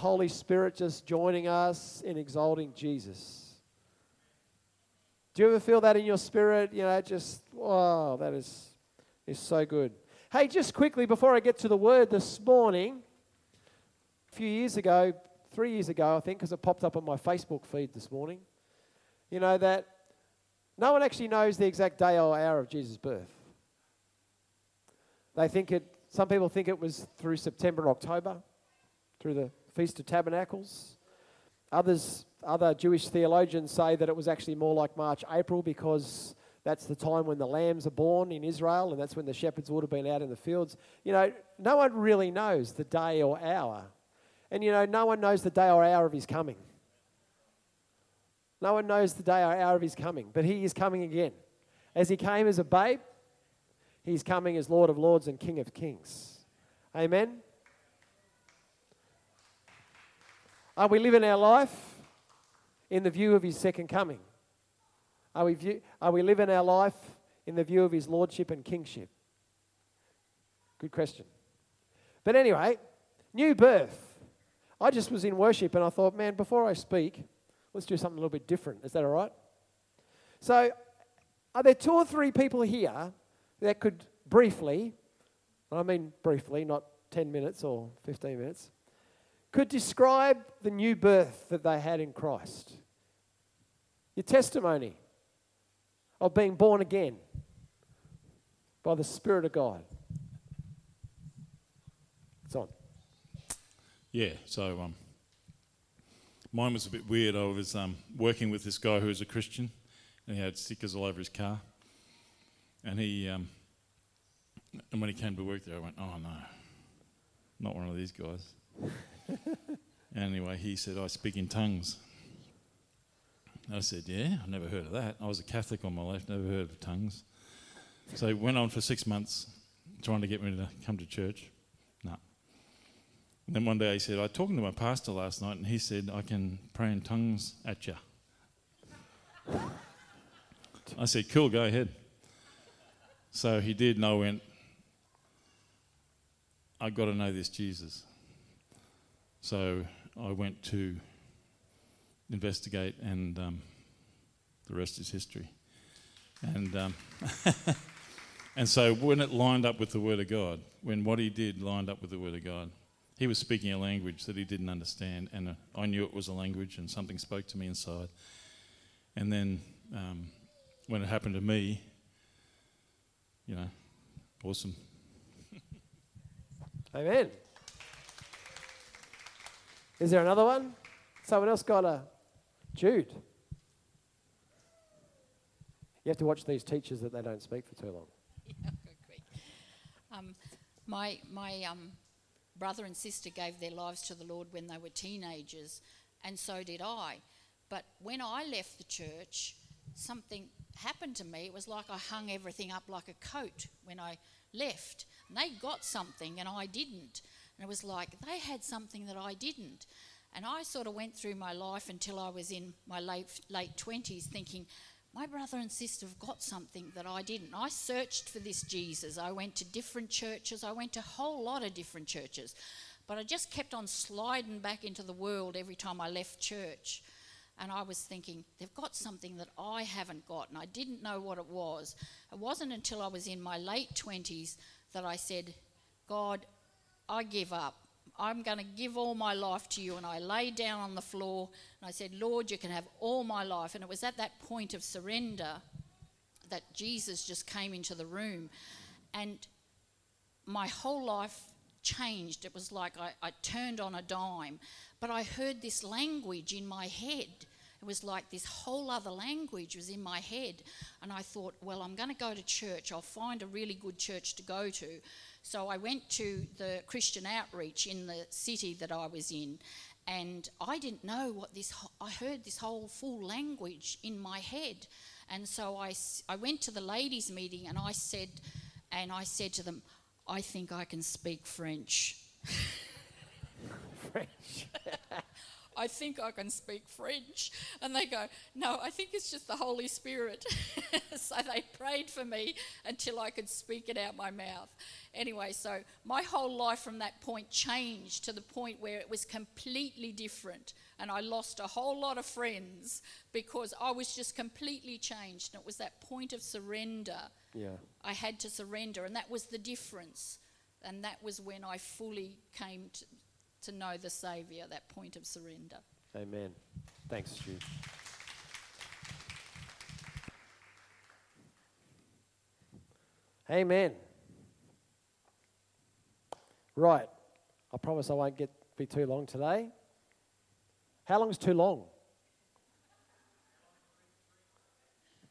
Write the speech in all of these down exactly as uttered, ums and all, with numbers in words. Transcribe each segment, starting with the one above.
Holy Spirit just joining us in exalting Jesus. Do you ever feel that in your spirit? You know, just, oh, that is, is so good. Hey, just quickly, before I get to the Word this morning, a few years ago, three years ago, I think, because it popped up on my Facebook feed this morning, you know, that no one actually knows the exact day or hour of Jesus' birth. They think it, some people think it was through September and October, through the Feast of Tabernacles. Others, other Jewish theologians say that it was actually more like March, April, because that's the time when the lambs are born in Israel, and that's when the shepherds would have been out in the fields. You know, no one really knows the day or hour. And, you know, no one knows the day or hour of his coming. No one knows the day or hour of his coming, but he is coming again. As he came as a babe, he's coming as Lord of Lords and King of Kings. Amen? Are we living our life in the view of his second coming? Are we, view, are we living our life in the view of his lordship and kingship? Good question. But anyway, new birth. I just was in worship and I thought, man, before I speak, let's do something a little bit different. Is that all right? So are there two or three people here that could briefly, and I mean briefly, not ten minutes or fifteen minutes, could describe the new birth that they had in Christ? Your testimony of being born again by the Spirit of God. It's on. Yeah, so um, mine was a bit weird. I was um, working with this guy who was a Christian, and he had stickers all over his car. And he, um, and when he came to work there, I went, oh no, not one of these guys. Anyway, he said, I speak in tongues. And I said, yeah, I've never heard of that. I was a Catholic all my life, never heard of tongues. So he went on for six months trying to get me to come to church. No. And then one day he said, I was talking to my pastor last night, and he said, I can pray in tongues at ya. I said, cool, go ahead. So he did, and I went, I've got to know this Jesus. So I went to investigate, and um, the rest is history. And um, and so when it lined up with the Word of God, when what he did lined up with the Word of God, he was speaking a language that he didn't understand, and uh, I knew it was a language, and something spoke to me inside. And then um, when it happened to me, you know, awesome. Amen. Is there another one? Someone else got a Jude. You have to watch these teachers that they don't speak for too long. Yeah, great. Um, my my um, brother and sister gave their lives to the Lord when they were teenagers, and so did I. But when I left the church, something happened to me. It was like I hung everything up like a coat when I left. And they got something and I didn't. And it was like they had something that I didn't. And I sort of went through my life until I was in my late late twenties thinking, my brother and sister have got something that I didn't. I searched for this Jesus. I went to different churches. I went to a whole lot of different churches. But I just kept on sliding back into the world every time I left church. And I was thinking, they've got something that I haven't got, and I didn't know what it was. It wasn't until I was in my late twenties that I said, God, I give up. I'm going to give all my life to you. And I lay down on the floor, and I said, Lord, you can have all my life. And it was at that point of surrender that Jesus just came into the room. And my whole life changed. It was like I, I turned on a dime. But I heard this language in my head. It was like this whole other language was in my head. And I thought, well, I'm going to go to church. I'll find a really good church to go to. So I went to the Christian outreach in the city that I was in. And I didn't know what this... Ho- I heard this whole full language in my head. And so I, I went to the ladies' meeting, and I said, and I said to them, I think I can speak French. French. I think I can speak French. And they go, no, I think it's just the Holy Spirit. So they prayed for me until I could speak it out my mouth. Anyway, so my whole life from that point changed to the point where it was completely different. And I lost a whole lot of friends because I was just completely changed. And it was that point of surrender. Yeah. I had to surrender. And that was the difference. And that was when I fully came to, to know the Saviour, that point of surrender. Amen. Thanks, Stu. Amen. Right. I promise I won't get be too long today. How long is too long?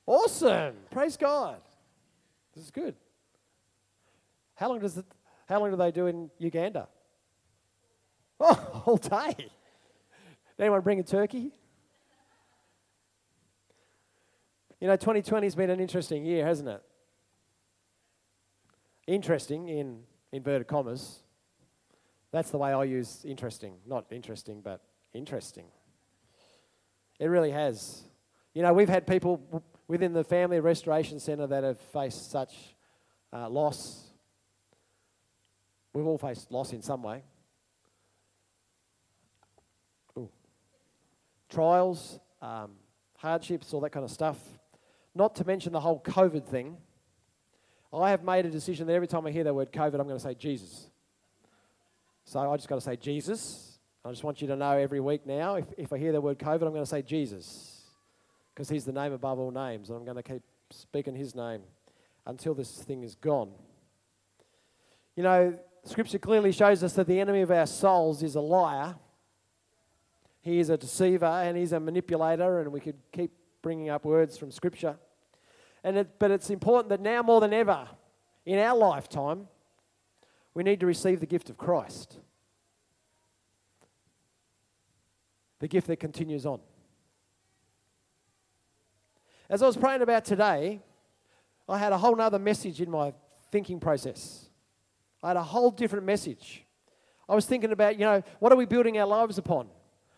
Awesome. Praise God. This is good. How long does it, how long do they do in Uganda? Oh, all day. Did anyone bring a turkey? You know, twenty twenty's been an interesting year, hasn't it? Interesting in inverted commas. That's the way I use interesting. Not interesting, but interesting. It really has. You know, we've had people within the Family Restoration Centre that have faced such uh, loss. We've all faced loss in some way. Ooh. Trials, um, hardships, all that kind of stuff. Not to mention the whole COVID thing. I have made a decision that every time I hear that word COVID, I'm going to say Jesus. So I just got to say Jesus. I just want you to know every week now, if, if I hear the word COVID, I'm going to say Jesus. Because he's the name above all names. And I'm going to keep speaking his name until this thing is gone. You know, Scripture clearly shows us that the enemy of our souls is a liar. He is a deceiver and he's a manipulator, and we could keep bringing up words from Scripture. And it, but it's important that now more than ever, in our lifetime, we need to receive the gift of Christ. The gift that continues on. As I was praying about today, I had a whole nother message in my thinking process. I had a whole different message. I was thinking about, you know, what are we building our lives upon?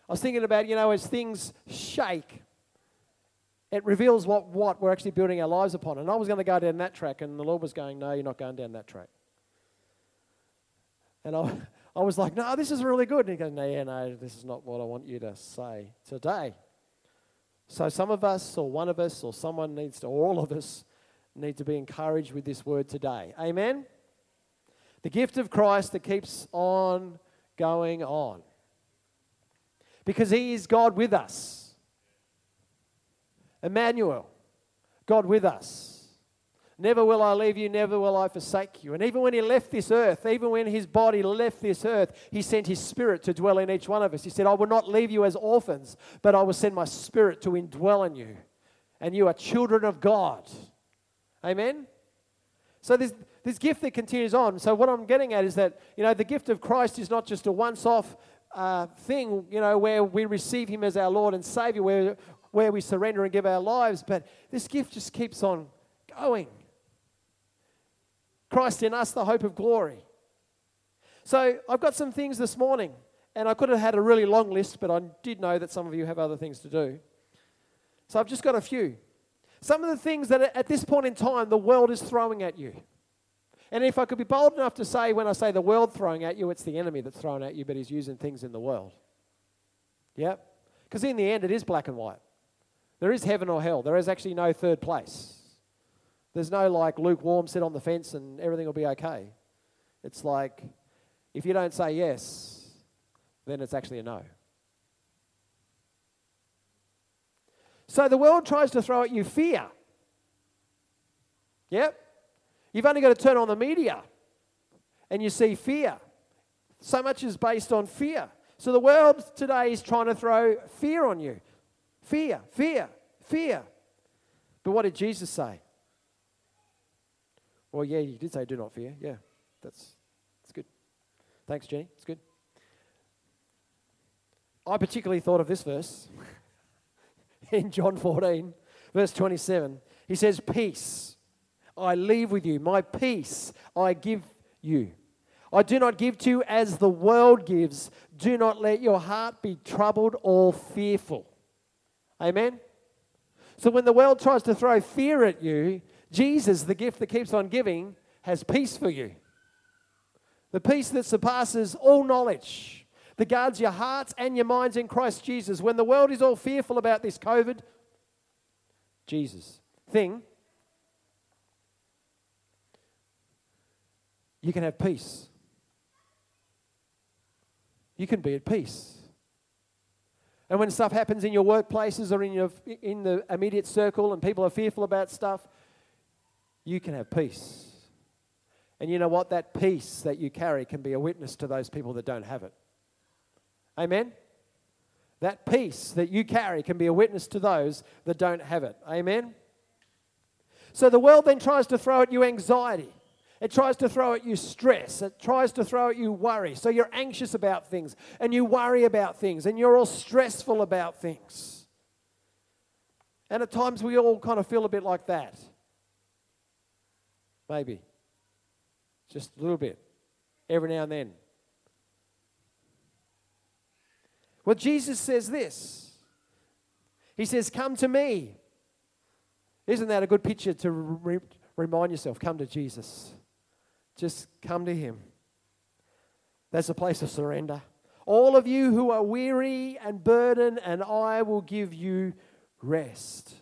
I was thinking about, you know, as things shake, it reveals what, what we're actually building our lives upon. And I was going to go down that track, and the Lord was going, no, you're not going down that track. And I, I was like, no, this is really good. And he goes, no, yeah, no, this is not what I want you to say today. So some of us, or one of us, or someone needs to, or all of us, need to be encouraged with this word today. Amen? The gift of Christ that keeps on going on. Because he is God with us. Emmanuel, God with us. Never will I leave you, never will I forsake you. And even when he left this earth, even when his body left this earth, he sent his Spirit to dwell in each one of us. He said, I will not leave you as orphans, but I will send my Spirit to indwell in you. And you are children of God. Amen? So this... This gift that continues on. So what I'm getting at is that, you know, the gift of Christ is not just a once-off uh, thing, you know, where we receive him as our Lord and Savior, where, where we surrender and give our lives, but this gift just keeps on going. Christ in us, the hope of glory. So I've got some things this morning, and I could have had a really long list, but I did know that some of you have other things to do. So I've just got a few. Some of the things that at this point in time the world is throwing at you. And if I could be bold enough to say, when I say the world throwing at you, it's the enemy that's thrown at you, but he's using things in the world. Yeah? Because in the end, it is black and white. There is heaven or hell. There is actually no third place. There's no like lukewarm, sit on the fence and everything will be okay. It's like, if you don't say yes, then it's actually a no. So the world tries to throw at you fear. Yep. You've only got to turn on the media and you see fear. So much is based on fear. So the world today is trying to throw fear on you. Fear, fear, fear. But what did Jesus say? Well, yeah, you did say do not fear. Yeah, that's that's good. Thanks, Jenny. It's good. I particularly thought of this verse in John fourteen, verse twenty-seven. He says, peace I leave with you. My peace I give you. I do not give to you as the world gives. Do not let your heart be troubled or fearful. Amen? So when the world tries to throw fear at you, Jesus, the gift that keeps on giving, has peace for you. The peace that surpasses all knowledge, that guards your hearts and your minds in Christ Jesus. When the world is all fearful about this COVID, Jesus, thing, you can have peace. You can be at peace. And when stuff happens in your workplaces or in your in the immediate circle and people are fearful about stuff, you can have peace. And you know what? That peace that you carry can be a witness to those people that don't have it. Amen? That peace that you carry can be a witness to those that don't have it. Amen? So the world then tries to throw at you anxiety. It tries to throw at you stress. It tries to throw at you worry. So you're anxious about things and you worry about things and you're all stressful about things. And at times we all kind of feel a bit like that. Maybe. Just a little bit. Every now and then. Well, Jesus says this. He says, come to me. Isn't that a good picture to re- remind yourself? Come to Jesus. Just come to him. That's a place of surrender. All of you who are weary and burdened, and I will give you rest.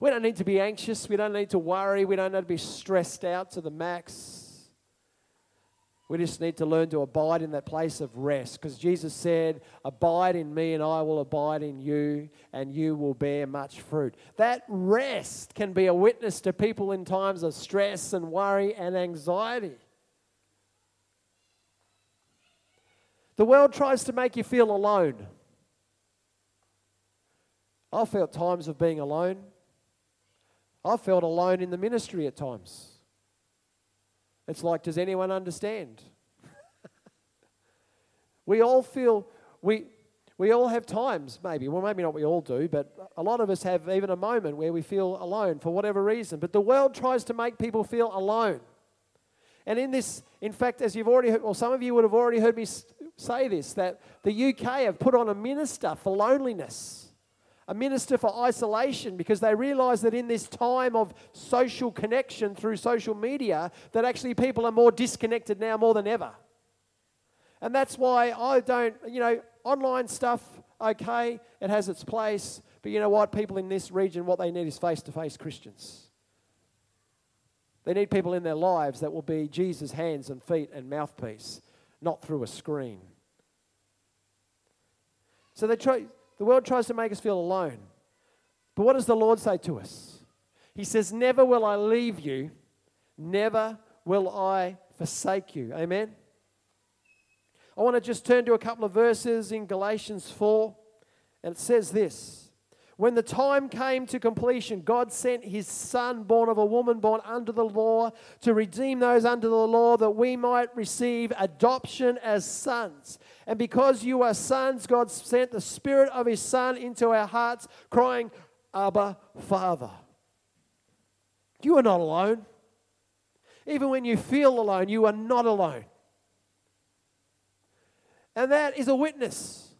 We don't need to be anxious. We don't need to worry. We don't need to be stressed out to the max. We just need to learn to abide in that place of rest, because Jesus said, abide in me and I will abide in you, and you will bear much fruit. That rest can be a witness to people in times of stress and worry and anxiety. The world tries to make you feel alone. I've felt times of being alone. I felt alone in the ministry at times. It's like, does anyone understand? We all feel, we we all have times, maybe. Well, maybe not we all do, but a lot of us have even a moment where we feel alone for whatever reason. But the world tries to make people feel alone. And in this, in fact, as you've already heard, or some of you would have already heard me say this, that the U K have put on a minister for loneliness. A minister for isolation, because they realise that in this time of social connection through social media, that actually people are more disconnected now more than ever. And that's why I don't, you know, online stuff, okay, it has its place, but you know what? People in this region, what they need is face-to-face Christians. They need people in their lives that will be Jesus' hands and feet and mouthpiece, not through a screen. So they try... The world tries to make us feel alone. But what does the Lord say to us? He says, never will I leave you. Never will I forsake you. Amen? I want to just turn to a couple of verses in Galatians four. And it says this. When the time came to completion, God sent his son, born of a woman, born under the law, to redeem those under the law, that we might receive adoption as sons. And because you are sons, God sent the spirit of his son into our hearts, crying, Abba, Father. You are not alone. Even when you feel alone, you are not alone. And that is a witness.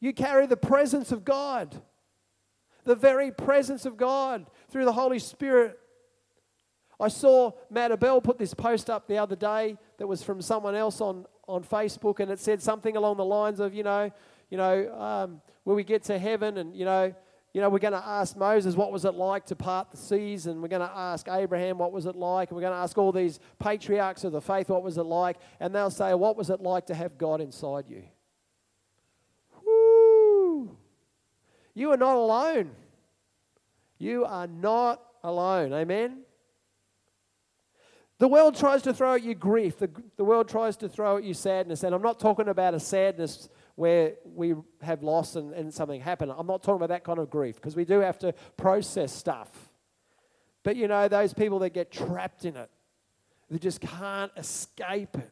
You carry the presence of God. The very presence of God through the Holy Spirit. I saw Matt Abell put this post up the other day that was from someone else on, on Facebook, and it said something along the lines of, you know, you know, um, when we get to heaven, and you know, you know, we're going to ask Moses what was it like to part the seas, and we're going to ask Abraham what was it like, and we're going to ask all these patriarchs of the faith what was it like, and they'll say, what was it like to have God inside you? You are not alone. You are not alone. Amen? The world tries to throw at you grief. The, the world tries to throw at you sadness. And I'm not talking about a sadness where we have loss and, and something happened. I'm not talking about that kind of grief, because we do have to process stuff. But, you know, those people that get trapped in it, they just can't escape it.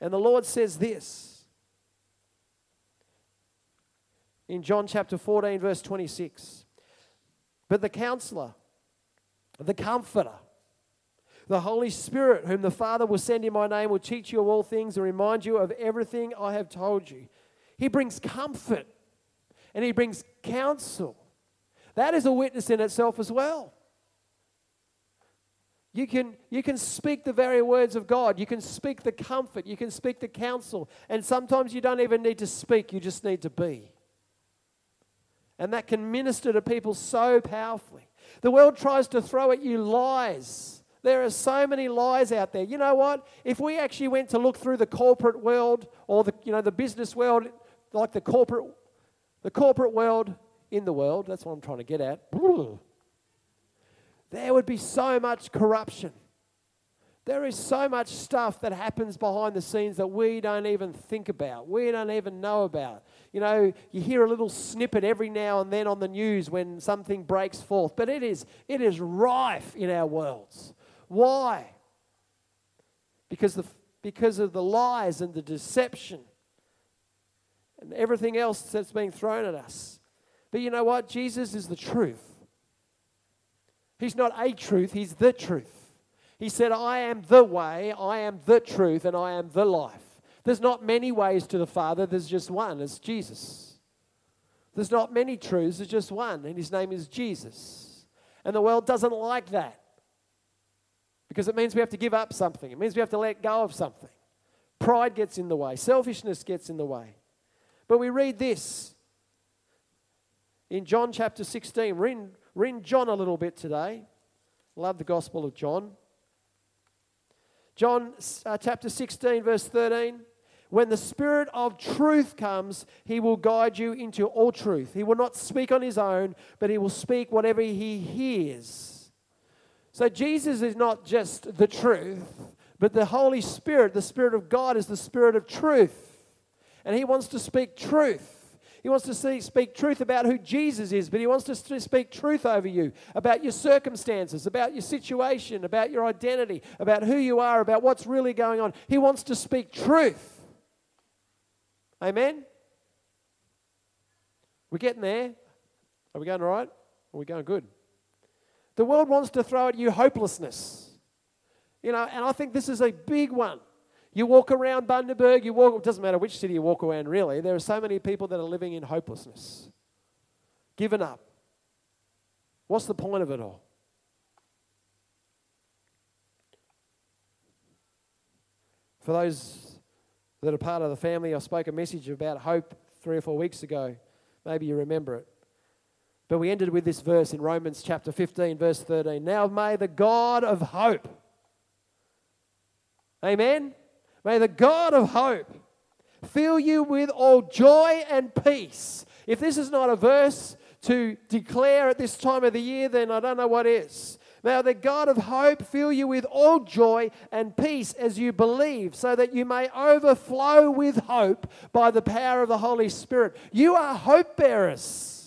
And the Lord says this. In John chapter fourteen, verse twenty-six. But the counselor, the comforter, The Holy Spirit, whom the Father will send in my name, will teach you all things and remind you of everything I have told you. He brings comfort and he brings counsel. That is a witness in itself as well. You can, you can speak the very words of God. You can speak the comfort. You can speak the counsel. And sometimes you don't even need to speak. You just need to be. And that can minister to people so powerfully. The world tries to throw at you lies. There are so many lies out there. You know what? If we actually went to look through the corporate world or the you know the business world, like the corporate the corporate world in the world, that's what I'm trying to get at. There would be so much corruption. There is so much stuff that happens behind the scenes that we don't even think about. We don't even know about. You know, you hear a little snippet every now and then on the news when something breaks forth, but it is it is rife in our worlds. Why? Because the because of the lies and the deception and everything else that's being thrown at us. But you know what? Jesus is the truth. He's not a truth, he's the truth. He said, I am the way, I am the truth, and I am the life. There's not many ways to the Father, there's just one, it's Jesus. There's not many truths, there's just one, and his name is Jesus. And the world doesn't like that. Because it means we have to give up something. It means we have to let go of something. Pride gets in the way. Selfishness gets in the way. But we read this in John chapter sixteen. We're in, we're in John a little bit today. Love the Gospel of John. John uh, chapter sixteen, verse thirteen. When the Spirit of truth comes, he will guide you into all truth. He will not speak on his own, but he will speak whatever he hears. So Jesus is not just the truth, but the Holy Spirit, the Spirit of God, is the Spirit of truth. And he wants to speak truth. He wants to see, speak truth about who Jesus is, but he wants to st- speak truth over you, about your circumstances, about your situation, about your identity, about who you are, about what's really going on. He wants to speak truth. Amen? We're getting there. Are we going all right? Are we going good? The world wants to throw at you hopelessness. You know, and I think this is a big one. You walk around Bundaberg, you walk, it doesn't matter which city you walk around really, there are so many people that are living in hopelessness. Given up. What's the point of it all? For those that are part of the family, I spoke a message about hope three or four weeks ago. Maybe you remember it. But we ended with this verse in Romans chapter fifteen, verse thirteen. Now may the God of hope, amen? May the God of hope fill you with all joy and peace. If this is not a verse to declare at this time of the year, then I don't know what is. Now the God of hope fill you with all joy and peace as you believe, so that you may overflow with hope by the power of the Holy Spirit. You are hope bearers.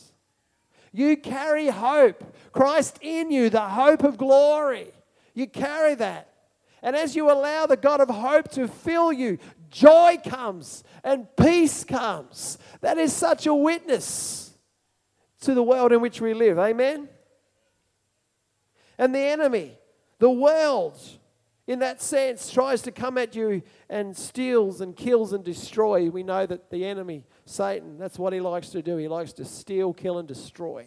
You carry hope. Christ in you, the hope of glory. You carry that. And as you allow the God of hope to fill you, joy comes and peace comes. That is such a witness to the world in which we live. Amen? And the enemy, the world, in that sense, tries to come at you and steals and kills and destroys. We know that the enemy, Satan, that's what he likes to do. He likes to steal, kill, and destroy.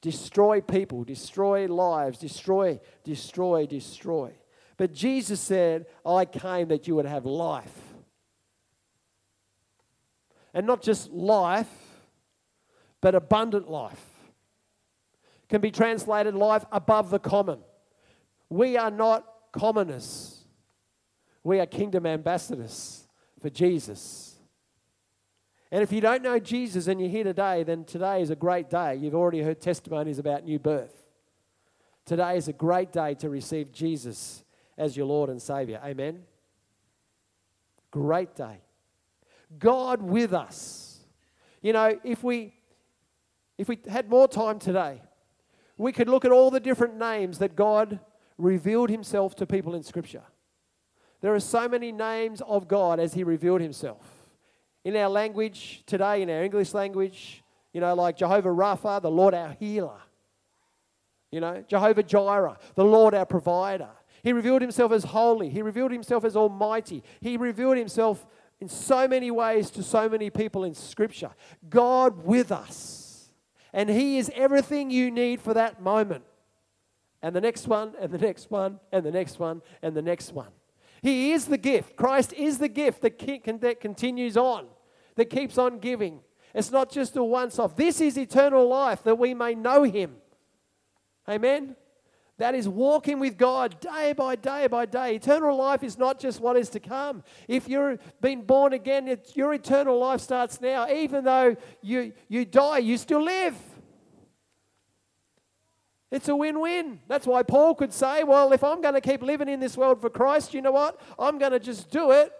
Destroy people, destroy lives, destroy, destroy, destroy. But Jesus said, I came that you would have life. And not just life, but abundant life. It can be translated life above the common. We are not commoners. We are kingdom ambassadors for Jesus. And if you don't know Jesus and you're here today, then today is a great day. You've already heard testimonies about new birth. Today is a great day to receive Jesus as your Lord and Savior. Amen? Great day. God with us. You know, if we if we had more time today, we could look at all the different names that God revealed himself to people in Scripture. There are so many names of God as he revealed himself. In our language today, in our English language, you know, like Jehovah Rapha, the Lord our healer. You know, Jehovah Jireh, the Lord our provider. He revealed himself as holy. He revealed himself as almighty. He revealed himself in so many ways to so many people in Scripture. God with us. And he is everything you need for that moment. And the next one, and the next one, and the next one, and the next one. He is the gift. Christ is the gift that, can, that continues on, that keeps on giving. It's not just a once-off. This is eternal life, that we may know him. Amen? That is walking with God day by day by day. Eternal life is not just what is to come. If you've been born again, it's, your eternal life starts now. Even though you, you die, you still live. It's a win-win. That's why Paul could say, well, if I'm going to keep living in this world for Christ, you know what? I'm going to just do it.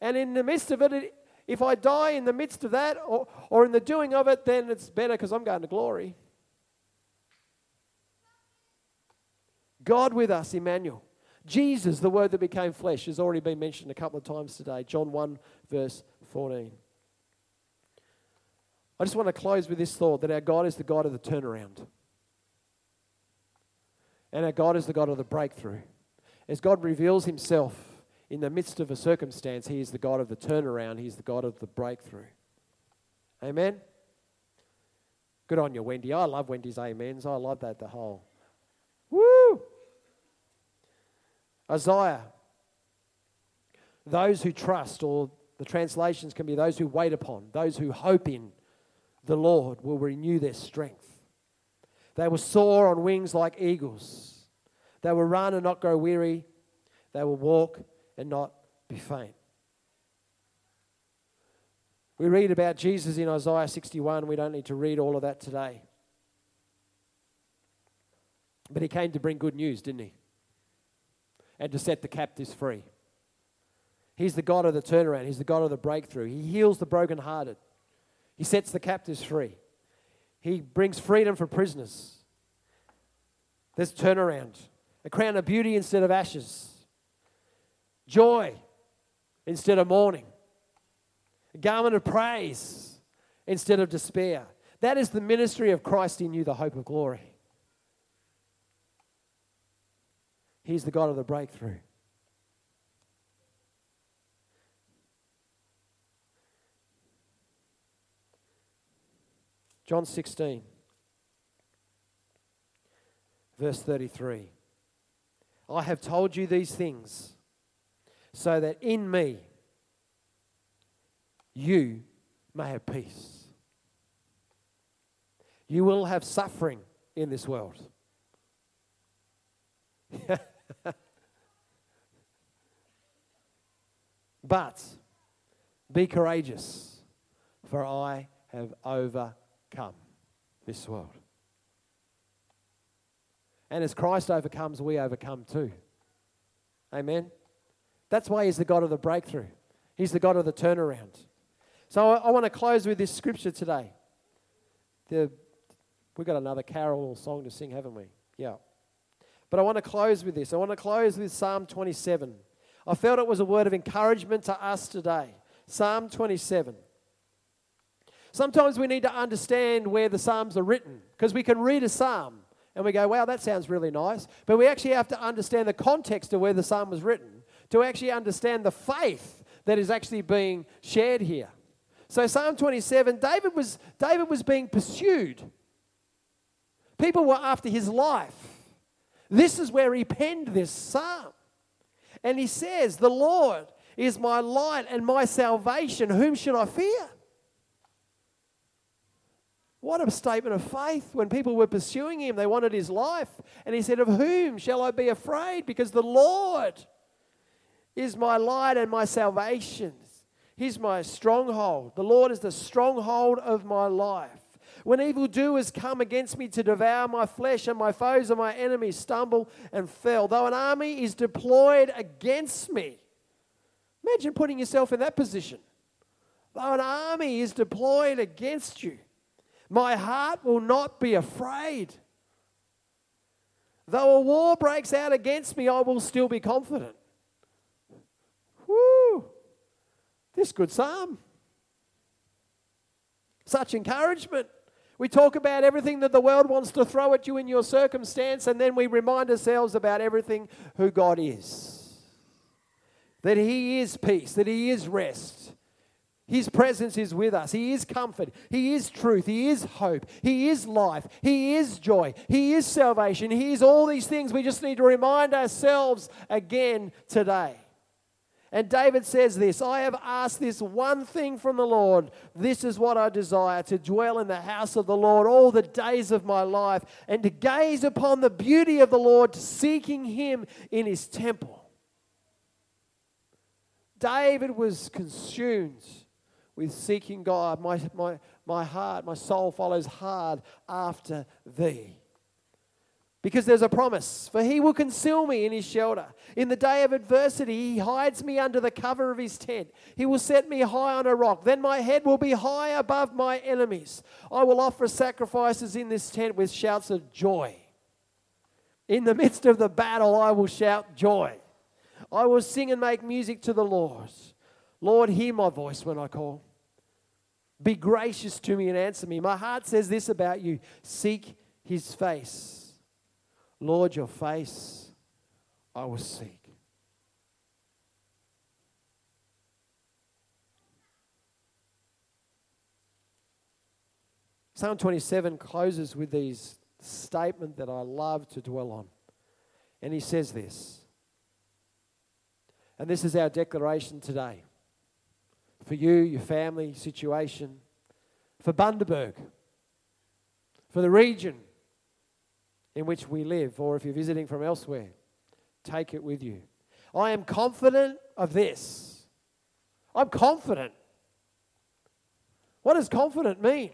And in the midst of it, it if I die in the midst of that or, or in the doing of it, then it's better because I'm going to glory. God with us, Emmanuel. Jesus, the word that became flesh, has already been mentioned a couple of times today. John one, verse fourteen. I just want to close with this thought that our God is the God of the turnaround. And our God is the God of the breakthrough. As God reveals himself in the midst of a circumstance, he is the God of the turnaround. He is the God of the breakthrough. Amen? Good on you, Wendy. I love Wendy's amens. I love that, the whole. Woo! Isaiah. Those who trust, or the translations can be those who wait upon, those who hope in the Lord will renew their strength. They will soar on wings like eagles. They will run and not grow weary. They will walk and not be faint. We read about Jesus in Isaiah sixty-one. We don't need to read all of that today. But he came to bring good news, didn't he? And to set the captives free. He's the God of the turnaround. He's the God of the breakthrough. He heals the brokenhearted. He sets the captives free. He brings freedom for prisoners. There's turnaround. A crown of beauty instead of ashes. Joy instead of mourning. A garment of praise instead of despair. That is the ministry of Christ in you, the hope of glory. He's the God of the breakthrough. John sixteen, verse thirty-three. I have told you these things so that in me you may have peace. You will have suffering in this world. But be courageous, for I have overcome. Come, this world. And as Christ overcomes, we overcome too. Amen? That's why he's the God of the breakthrough. He's the God of the turnaround. So I, I want to close with this scripture today. The, we've got another carol or song to sing, haven't we? Yeah. But I want to close with this. I want to close with Psalm twenty-seven. I felt it was a word of encouragement to us today. Psalm twenty-seven. Sometimes we need to understand where the Psalms are written, because we can read a Psalm and we go, wow, that sounds really nice. But we actually have to understand the context of where the Psalm was written to actually understand the faith that is actually being shared here. So Psalm twenty-seven, David was, David was being pursued. People were after his life. This is where he penned this Psalm. And he says, the Lord is my light and my salvation. Whom should I fear? What a statement of faith. When people were pursuing him, they wanted his life. And he said, of whom shall I be afraid? Because the Lord is my light and my salvation. He's my stronghold. The Lord is the stronghold of my life. When evildoers come against me to devour my flesh, and my foes and my enemies stumble and fell, though an army is deployed against me. Imagine putting yourself in that position. Though an army is deployed against you, my heart will not be afraid. Though a war breaks out against me, I will still be confident. Woo! This good psalm. Such encouragement. We talk about everything that the world wants to throw at you in your circumstance, and then we remind ourselves about everything who God is. That He is peace, that He is rest. His presence is with us. He is comfort. He is truth. He is hope. He is life. He is joy. He is salvation. He is all these things. We just need to remind ourselves again today. And David says this, I have asked this one thing from the Lord. This is what I desire, to dwell in the house of the Lord all the days of my life and to gaze upon the beauty of the Lord, seeking Him in His temple. David was consumed with seeking God. My, my, my heart, my soul follows hard after Thee. Because there's a promise, for He will conceal me in His shelter. In the day of adversity, He hides me under the cover of His tent. He will set me high on a rock. Then my head will be high above my enemies. I will offer sacrifices in this tent with shouts of joy. In the midst of the battle, I will shout joy. I will sing and make music to the Lord. Lord, hear my voice when I call. Be gracious to me and answer me. My heart says this about you. Seek His face. Lord, your face I will seek. Psalm twenty-seven closes with these statement that I love to dwell on. And he says this. And this is our declaration today. For you, your family, situation. For Bundaberg. For the region in which we live, or if you're visiting from elsewhere, take it with you. I am confident of this. I'm confident. What does confident mean?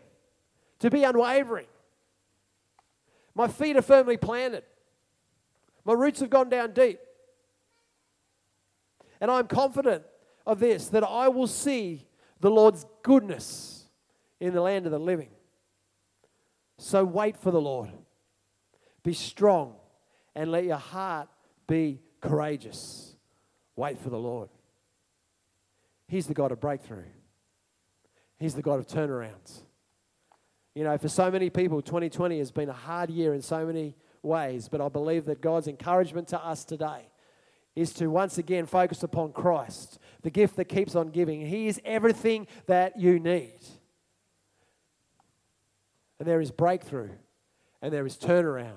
To be unwavering. My feet are firmly planted. My roots have gone down deep. And I'm confident of this, that I will see the Lord's goodness in the land of the living. So wait for the Lord. Be strong and let your heart be courageous. Wait for the Lord. He's the God of breakthrough. He's the God of turnarounds. You know, for so many people, twenty twenty has been a hard year in so many ways, but I believe that God's encouragement to us today is to once again focus upon Christ, the gift that keeps on giving. He is everything that you need. And there is breakthrough. And there is turnaround.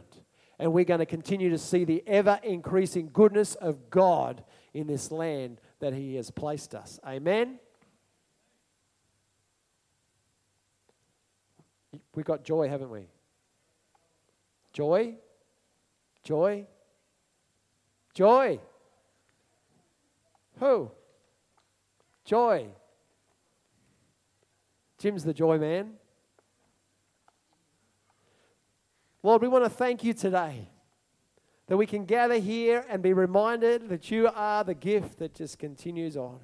And we're going to continue to see the ever-increasing goodness of God in this land that He has placed us. Amen? We've got joy, haven't we? Joy? Joy? Joy? Who? Joy. Jim's the joy man. Lord, we want to thank you today that we can gather here and be reminded that you are the gift that just continues on.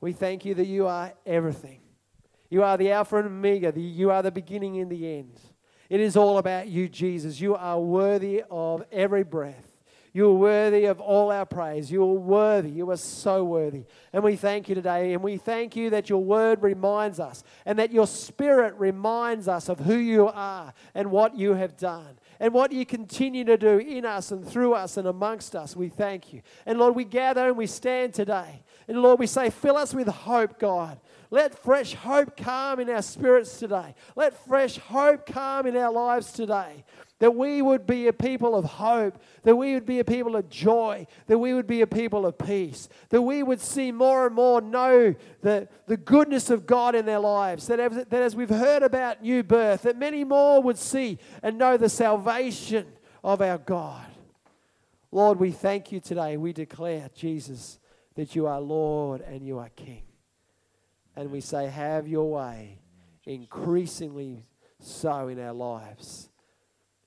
We thank you that you are everything. You are the Alpha and Omega. The, you are the beginning and the end. It is all about you, Jesus. You are worthy of every breath. You are worthy of all our praise. You are worthy. You are so worthy. And we thank you today. And we thank you that your word reminds us and that your spirit reminds us of who you are and what you have done and what you continue to do in us and through us and amongst us. We thank you. And Lord, we gather and we stand today. And Lord, we say, fill us with hope, God. Let fresh hope come in our spirits today. Let fresh hope come in our lives today. That we would be a people of hope, that we would be a people of joy, that we would be a people of peace, that we would see more and more know the, the goodness of God in their lives, that as, that as we've heard about new birth, that many more would see and know the salvation of our God. Lord, we thank you today. We declare, Jesus, that you are Lord and you are King. And we say, have your way, increasingly so in our lives.